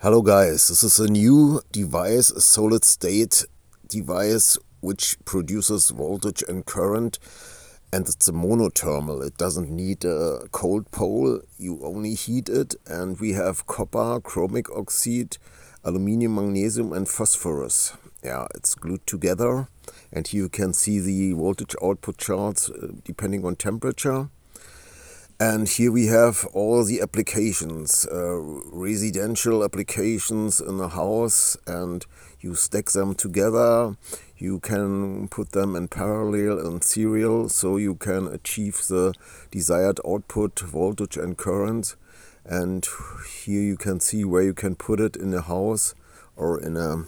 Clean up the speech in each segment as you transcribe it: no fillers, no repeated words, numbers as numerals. Hello guys, this is a new device, a solid state device which produces voltage and current, and it's a monothermal. It doesn't need a cold pole, you only heat it, and we have copper, chromic oxide, aluminium, magnesium and phosphorus. Yeah, it's glued together, and here you can see the voltage output charts depending on temperature. And here we have all the applications, residential applications in a house, and you stack them together. You can put them in parallel and serial, so you can achieve the desired output, voltage and current. And here you can see where you can put it in a house or in a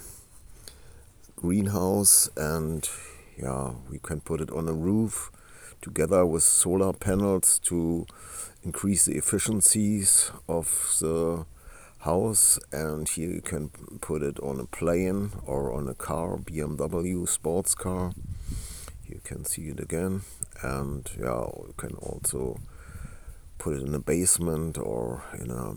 greenhouse, and yeah, we can put it on a roof, together with solar panels to increase the efficiencies of the house. And here you can put it on a plane or on a car, BMW sports car. You can see it again. And yeah, you can also put it in a basement or in a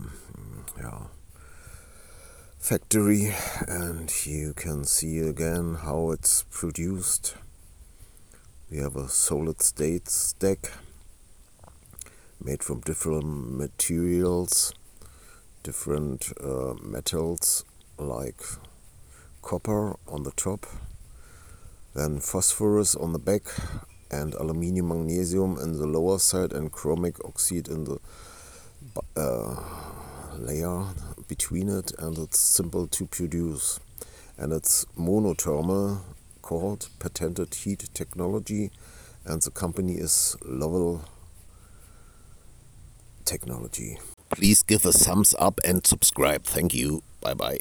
factory. And you can see again how it's produced. We have a solid state stack made from different materials, different metals like copper on the top, then phosphorus on the back, and aluminium, magnesium in the lower side, and chromic oxide in the layer between it. And it's simple to produce, and it's monothermal, called Patented Heat Technology, and the company is Lovell Technology. Please give a thumbs up and subscribe. Thank you. Bye bye.